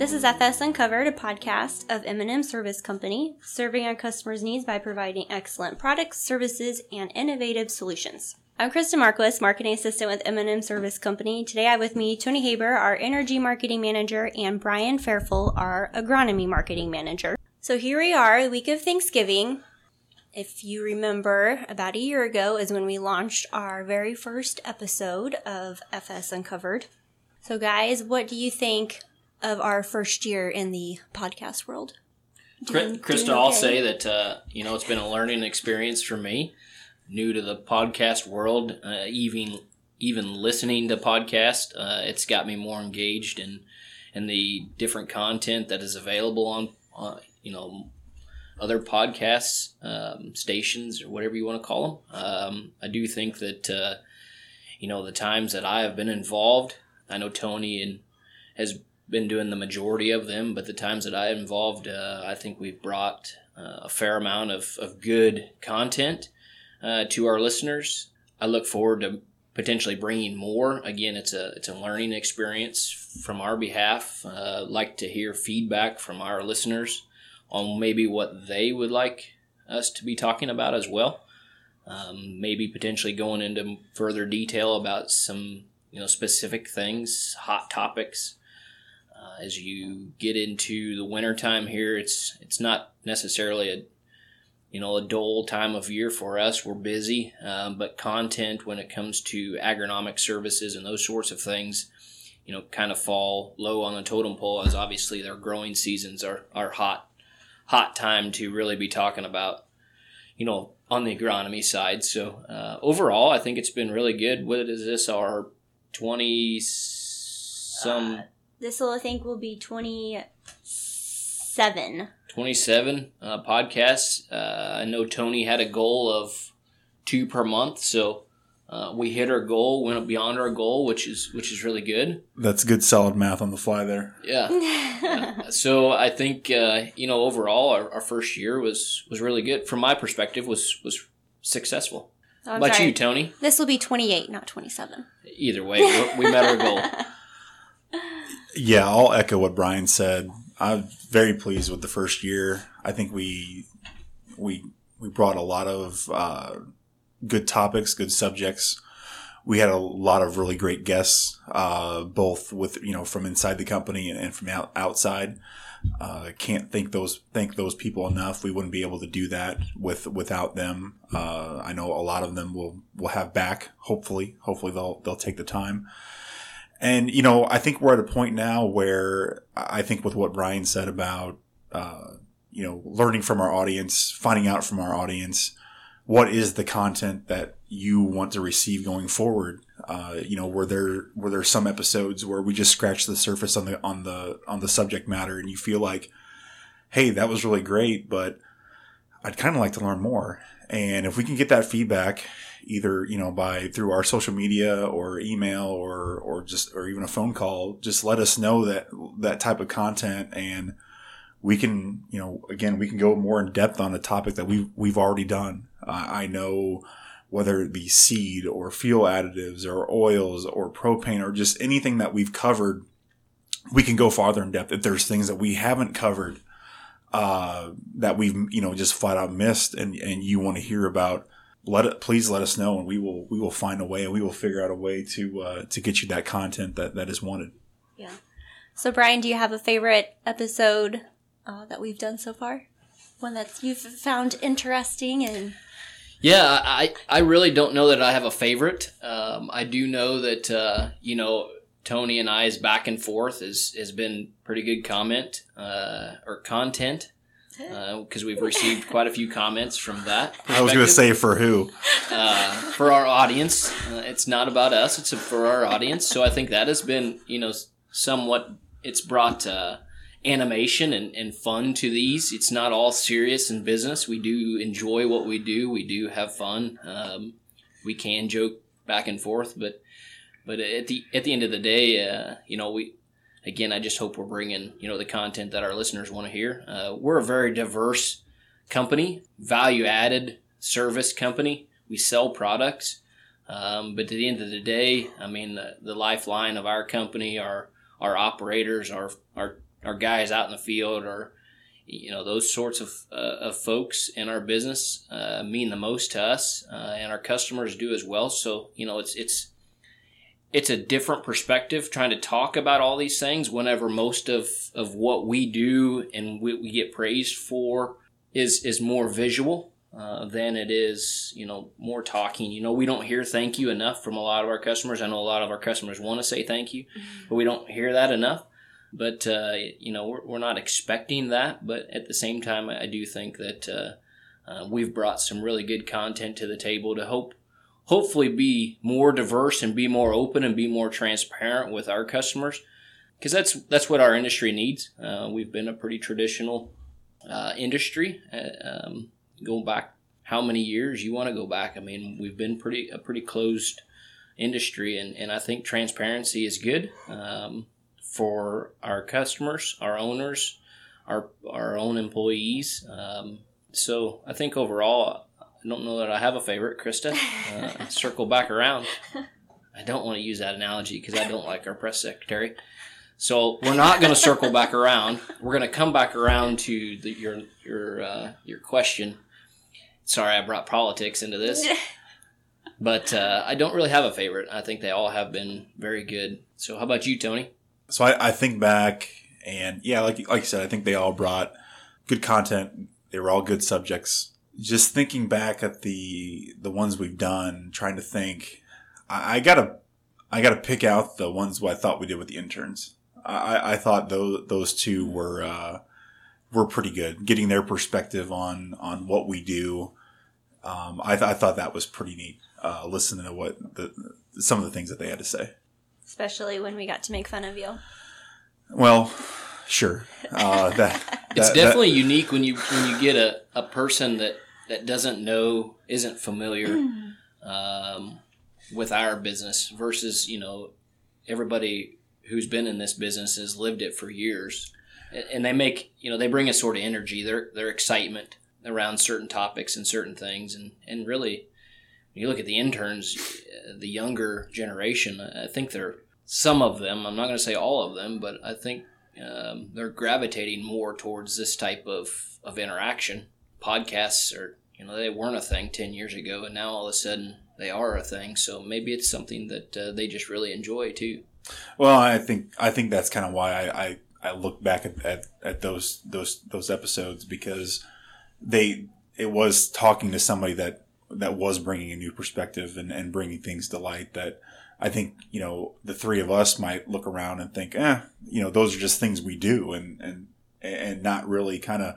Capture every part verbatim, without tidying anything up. This is F S Uncovered, a podcast of M and M Service Company, serving our customers' needs by providing excellent products, services, and innovative solutions. I'm Krista Marquis, Marketing Assistant with M and M Service Company. Today I have with me Tony Haber, our Energy Marketing Manager, and Brian Fairfull, our Agronomy Marketing Manager. So here we are, the week of Thanksgiving. If you remember, about a year ago is when we launched our very first episode of F S Uncovered. So guys, what do you think of our first year in the podcast world? Doing, Krista, doing okay? I'll say that, uh, you know, it's been a learning experience for me. New to the podcast world, uh, even even listening to podcasts, uh, it's got me more engaged in in the different content that is available on, uh, you know, other podcasts, um, stations, or whatever you want to call them. Um, I do think that, uh, you know, the times that I have been involved, I know Tony and has been doing the majority of them, but the times that I involved, uh, I think we've brought uh, a fair amount of, of good content. Uh, to our listeners, I look forward to potentially bringing more. Again, it's a it's a learning experience from our behalf. Uh, like to hear feedback from our listeners on maybe what they would like us to be talking about as well. Um, maybe potentially going into further detail about some you know specific things, hot topics. Uh, as you get into the wintertime here, it's it's not necessarily a you know, a dull time of year for us. We're busy, um, but content when it comes to agronomic services and those sorts of things, you know, kind of fall low on the totem pole, as obviously their growing seasons are, are hot, hot time to really be talking about, you know, on the agronomy side. So uh, overall, I think it's been really good. What is this, our twenty-some? Uh, this will, I think, will be twenty-seven. twenty-seven uh, podcasts. Uh, I know Tony had a goal of two per month, so uh, we hit our goal, went beyond our goal, which is which is really good. That's good, solid math on the fly there. Yeah. yeah. So I think uh, you know overall, our, our first year was, was really good from my perspective. Was was successful. Oh, I'm How about sorry. you, Tony? This will be twenty-eight, not twenty-seven. Either way, we, we met our goal. Yeah, I'll echo what Brian said. I'm very pleased with the first year. I think we we we brought a lot of uh, good topics, good subjects. We had a lot of really great guests, uh, both with you know from inside the company and, and from out, outside. Uh, can't thank those thank those people enough. We wouldn't be able to do that with without them. Uh, I know a lot of them will will have back. Hopefully, hopefully they'll they'll take the time. And, you know, I think we're at a point now where I think with what Brian said about, uh, you know, learning from our audience, finding out from our audience, what is the content that you want to receive going forward? Uh, you know, were there, were there some episodes where we just scratched the surface on the, on the, on the subject matter and you feel like, hey, that was really great, but I'd kind of like to learn more. And if we can get that feedback, either, you know, by through our social media or email or, or just, or even a phone call, just let us know that, that type of content. And we can, you know, again, we can go more in depth on a topic that we've, we've already done. Uh, I know whether it be seed or fuel additives or oils or propane or just anything that we've covered, we can go farther in depth if there's things that we haven't covered, uh, that we've, you know, just flat out missed and, and you want to hear about. Let it, please let us know, and we will we will find a way, and we will figure out a way to uh, to get you that content that, that is wanted. Yeah. So, Brian, do you have a favorite episode uh, that we've done so far? One that you've found interesting and. Yeah, I I really don't know that I have a favorite. Um, I do know that uh, you know Tony and I's back and forth is has been pretty good comment uh, or content. Because uh, we've received quite a few comments from that. I was going to say for who? Uh, for our audience. Uh, it's not about us. It's for our audience. So I think that has been, you know, somewhat, it's brought uh, animation and, and fun to these. It's not all serious and business. We do enjoy what we do. We do have fun. Um, we can joke back and forth. But but at the at the end of the day, uh, you know, we... Again, I just hope we're bringing, you know, the content that our listeners want to hear. Uh, we're a very diverse company, value-added service company. We sell products. Um, but at the end of the day, I mean, the, the lifeline of our company, our, our operators, our, our our guys out in the field, or, you know, those sorts of, uh, of folks in our business uh, mean the most to us, uh, and our customers do as well. So, you know, it's it's it's a different perspective trying to talk about all these things whenever most of, of what we do and what we get praised for is, is more visual uh, than it is, you know, more talking. You know, we don't hear thank you enough from a lot of our customers. I know a lot of our customers want to say thank you, mm-hmm. but we don't hear that enough. But, uh, you know, we're, we're not expecting that. But at the same time, I do think that uh, uh, we've brought some really good content to the table to hope hopefully be more diverse and be more open and be more transparent with our customers, because that's that's what our industry needs. Uh, we've been a pretty traditional uh, industry. Uh, um, going back how many years you want to go back? I mean, we've been pretty a pretty closed industry, and, and I think transparency is good. Um, for our customers, our owners, our our own employees. Um, so I think overall, I don't know that I have a favorite, Krista. Uh, circle back around. I don't want to use that analogy because I don't like our press secretary. So we're not going to circle back around. We're going to come back around to the, your your uh, your question. Sorry, I brought politics into this. But uh, I don't really have a favorite. I think they all have been very good. So how about you, Tony? So I, I think back, and yeah, like like you said, I think they all brought good content. They were all good subjects. Just thinking back at the the ones we've done, trying to think, I, I gotta I gotta pick out the ones I thought we did with the interns. I, I thought those those two were uh, were pretty good. Getting their perspective on on what we do, um, I, th- I thought that was pretty neat. Uh, listening to what the, some of the things that they had to say. Especially when we got to make fun of you. Well, sure. Uh, that, that it's definitely that. unique when you when you get a, a person that, that doesn't know, isn't familiar um, with our business versus, you know, everybody who's been in this business has lived it for years. And they make, you know, they bring a sort of energy, their their excitement around certain topics and certain things. And, and really, when you look at the interns, the younger generation, I think they're some of them, I'm not going to say all of them, but I think um, they're gravitating more towards this type of, of interaction. Podcasts are, you know, they weren't a thing ten years ago, and now all of a sudden they are a thing. So maybe it's something that uh, they just really enjoy too. Well, I think I think that's kind of why I, I, I look back at, at, at those those those episodes, because they it was talking to somebody that that was bringing a new perspective and, and bringing things to light that I think, you know, the three of us might look around and think, eh, you know, those are just things we do and, and, and not really kind of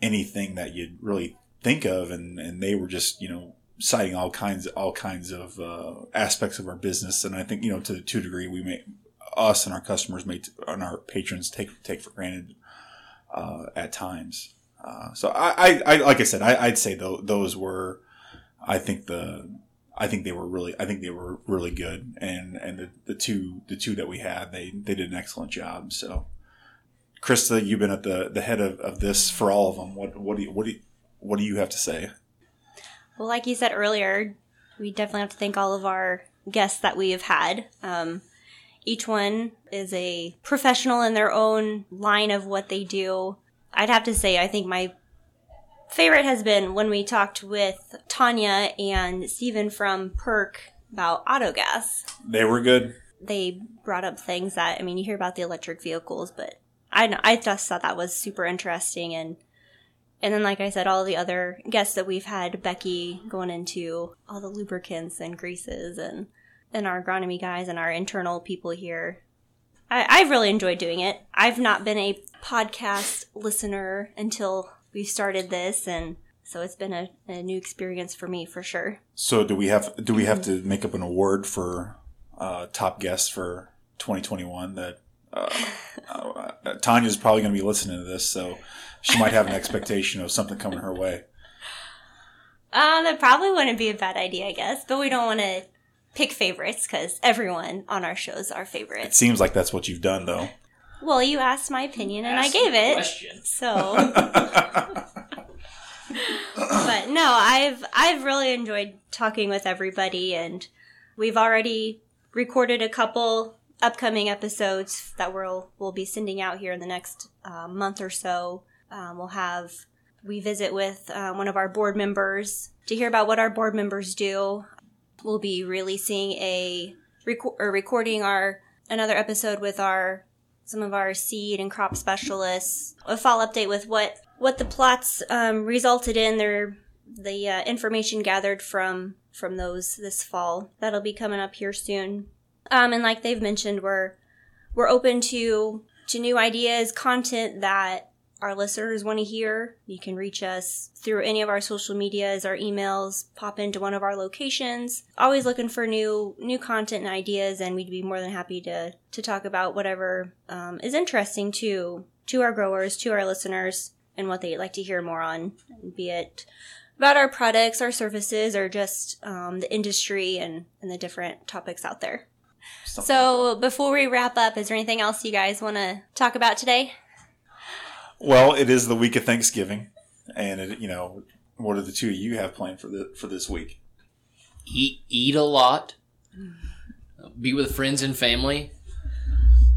anything that you'd really think of. And, and they were just, you know, citing all kinds, all kinds of, uh, aspects of our business. And I think, you know, to to a degree we may, us and our customers may, and our patrons take, take for granted, uh, at times. Uh, so I, I, I like I said, I, I'd say those, those were, I think the, I think they were really, I think they were really good, and and the, the two the two that we had, they they did an excellent job. So, Krista, you've been at the, the head of, of this for all of them. What what do you, what do you, what do you have to say? Well, like you said earlier, we definitely have to thank all of our guests that we have had. Um, each one is a professional in their own line of what they do. I'd have to say, I think my favorite has been when we talked with Tanya and Steven from Perk about auto gas. They were good. They brought up things that, I mean, you hear about the electric vehicles, but I know, I just thought that was super interesting. And and then, like I said, all the other guests that we've had, Becky going into all the lubricants and greases and, and our agronomy guys and our internal people here. I, I've really enjoyed doing it. I've not been a podcast listener until we started this, and so it's been a, a new experience for me for sure. So do we have do we have to make up an award for uh, top guests for twenty twenty-one? That uh, uh, Tanya's probably going to be listening to this, so she might have an expectation of something coming her way. Uh, that probably wouldn't be a bad idea, I guess, but we don't want to pick favorites because everyone on our shows are favorites. It seems like that's what you've done, though. Well, you asked my opinion, and asked I gave it. Question. So, but no, I've I've really enjoyed talking with everybody, and we've already recorded a couple upcoming episodes that we'll we'll be sending out here in the next uh, month or so, um, we'll have we visit with uh, one of our board members to hear about what our board members do. We'll be releasing a reco- or recording our another episode with our some of our seed and crop specialists. A fall update with what what the plots um, resulted in their the uh, information gathered from from those this fall. That'll be coming up here soon. Um, and like they've mentioned, we're we're open to to new ideas, content that our listeners want to hear. You can reach us through any of our social medias, our emails, pop into one of our locations. Always looking for new new content and ideas, and we'd be more than happy to to talk about whatever um, is interesting to to our growers, to our listeners, and what they'd like to hear more on, be it about our products, our services, or just um, the industry and, and the different topics out there. Something. So before we wrap up, is there anything else you guys want to talk about today? Well, it is the week of Thanksgiving, and it, you know, what are the two of you have planned for the for this week? Eat, eat a lot. Be with friends and family.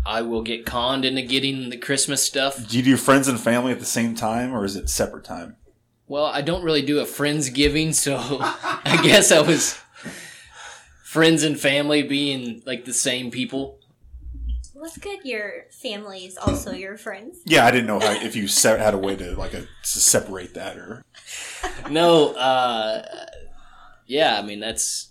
I will get conned into getting the Christmas stuff. Do you do friends and family at the same time, or is it separate time? Well, I don't really do a Friendsgiving, so I guess I was friends and family being like the same people. What's good? Your family is also your friends. Yeah, I didn't know how, if you se- had a way to like a, to separate that or. No, uh, yeah, I mean that's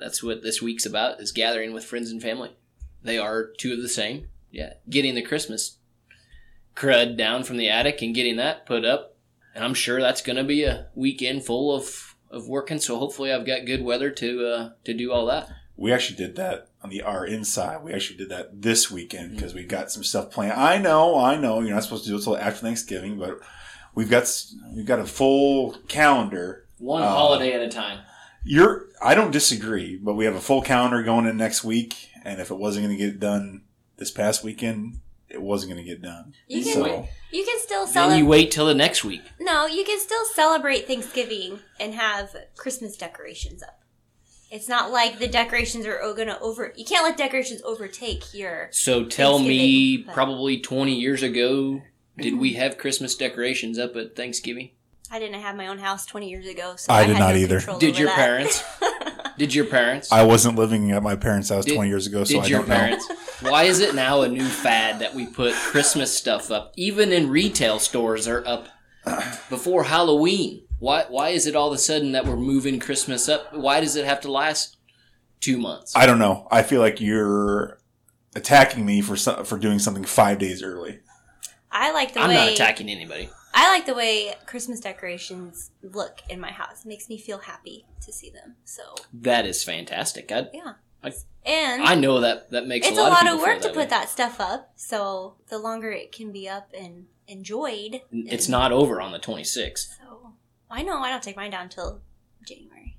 that's what this week's about, is gathering with friends and family. They are two of the same. Yeah, getting the Christmas crud down from the attic and getting that put up, and I'm sure that's going to be a weekend full of of working. So hopefully, I've got good weather to uh, to do all that. We actually did that on the our inside. We actually did that this weekend because we've got some stuff planned. I know, I know, you're not supposed to do it until after Thanksgiving, but we've got we've got a full calendar. One um, holiday at a time. You're, I don't disagree, but we have a full calendar going in next week. And if it wasn't going to get done this past weekend, it wasn't going to get done. You can, so, you can still celebrate. Then you wait till the next week. No, you can still celebrate Thanksgiving and have Christmas decorations up. It's not like the decorations are going to over... You can't let decorations overtake your... So tell me, but. Probably twenty years ago, did we have Christmas decorations up at Thanksgiving? I didn't have my own house twenty years ago, so I, I did had not no either. Did your that. Parents... Did your parents? I wasn't living at my parents' house did, twenty years ago, so I don't know. Did your parents? Why is it now a new fad that we put Christmas stuff up? Even in retail stores are up before Halloween. Why Why is it all of a sudden that we're moving Christmas up? Why does it have to last two months? I don't know. I feel like you're attacking me for so, for doing something five days early. I like the I'm way... I'm not attacking anybody. I like the way Christmas decorations look in my house. It makes me feel happy to see them. So that is fantastic. I, yeah, I, and I know that that makes it's a lot, a lot of, of work to way. Put that stuff up. So the longer it can be up and enjoyed, it's and, not over on the twenty-sixth. So I know I don't take mine down till January.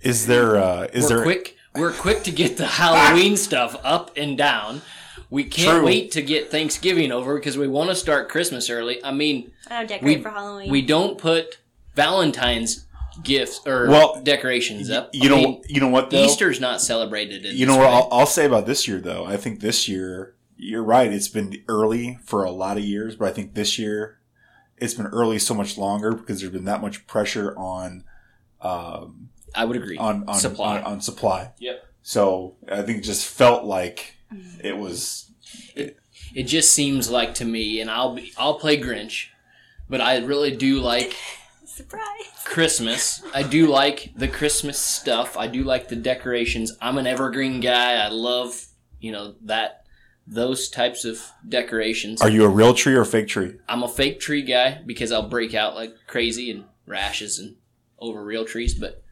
Is there? Uh, is we're there? Quick, we're quick to get the Halloween stuff up and down. We can't True. Wait to get Thanksgiving over because we want to start Christmas early. I mean, I don't decorate we, for Halloween. We don't put Valentine's gifts or well, decorations up. You I know, mean, you know what? Though? Easter's not celebrated. In you know what I'll, I'll say about this year, though. I think this year, you're right. It's been early for a lot of years, but I think this year it's been early so much longer because there's been that much pressure on. Um, I would agree on, on supply. On, on supply. Yep. So I think it just felt like. It was. It, it just seems like to me, and I'll be, I'll play Grinch, but I really do like surprise Christmas. I do like the Christmas stuff. I do like the decorations. I'm an evergreen guy. I love, you know, that those types of decorations. Are you a real tree or a fake tree? I'm a fake tree guy because I'll break out like crazy and rashes and over real trees. But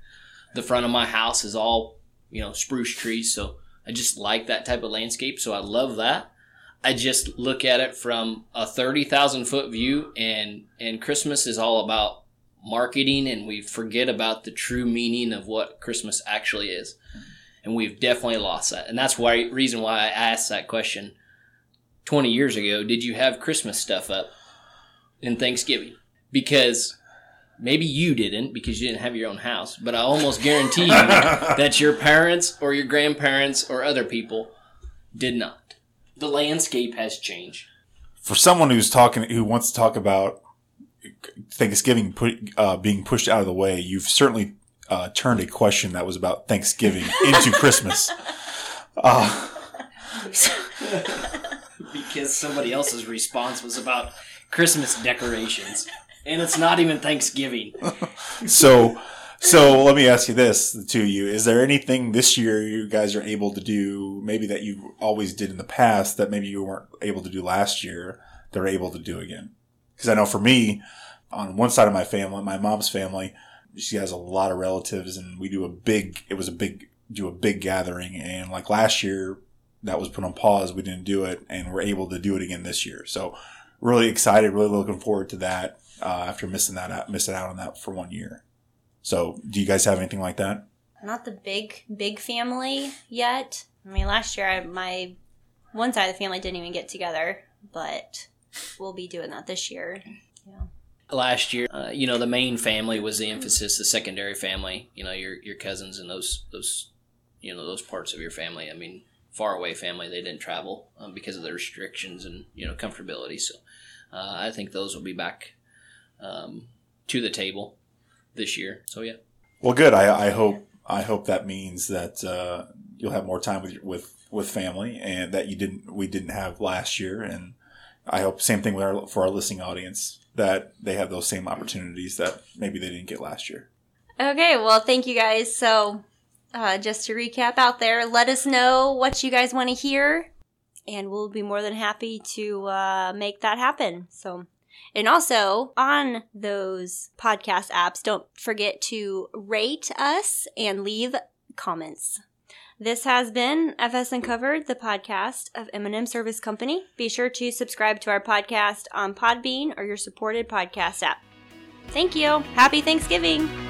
the front of my house is all, you know, spruce trees, so. I just like that type of landscape, so I love that. I just look at it from a thirty thousand foot view, and, and Christmas is all about marketing, and we forget about the true meaning of what Christmas actually is. And we've definitely lost that. And that's why reason why I asked that question twenty years ago, did you have Christmas stuff up in Thanksgiving? Because... Maybe you didn't because you didn't have your own house, but I almost guarantee you that your parents or your grandparents or other people Did not. The landscape has changed. For someone who's talking, who wants to talk about Thanksgiving uh, being pushed out of the way, you've certainly uh, turned a question that was about Thanksgiving into Christmas. Uh, because somebody else's response was about Christmas decorations. And it's not even Thanksgiving. So, so let me ask you this to you. Is there anything this year you guys are able to do, maybe that you always did in the past, that maybe you weren't able to do last year, they're able to do again? Because I know for me, on one side of my family, my mom's family, she has a lot of relatives, and we do a big, it was a big, do a big gathering. And like last year, that was put on pause. We didn't do it, and we're able to do it again this year. So really excited, really looking forward to that. Uh, after missing that out, missing out on that for one year. So, do you guys have anything like that? Not the big, big family yet. I mean, last year, I, my one side of the family didn't even get together, but we'll be doing that this year. Yeah. Last year, uh, you know, the main family was the emphasis. The secondary family, you know, your your cousins and those those, you know, those parts of your family. I mean, far away family, they didn't travel um, because of the restrictions and, you know, comfortability. So, uh, I think those will be back Um, to the table this year. So yeah. Well, good. I, I hope I hope that means that uh, you'll have more time with with with family, and that you didn't we didn't have last year. And I hope same thing with our, for our listening audience, that they have those same opportunities that maybe they didn't get last year. Okay. Well, thank you guys. So uh, just to recap out there, let us know what you guys want to hear, and we'll be more than happy to uh, make that happen. So. And also, on those podcast apps, don't forget to rate us and leave comments. This has been F S Uncovered, the podcast of M and M Service Company. Be sure to subscribe to our podcast on Podbean or your supported podcast app. Thank you. Happy Thanksgiving.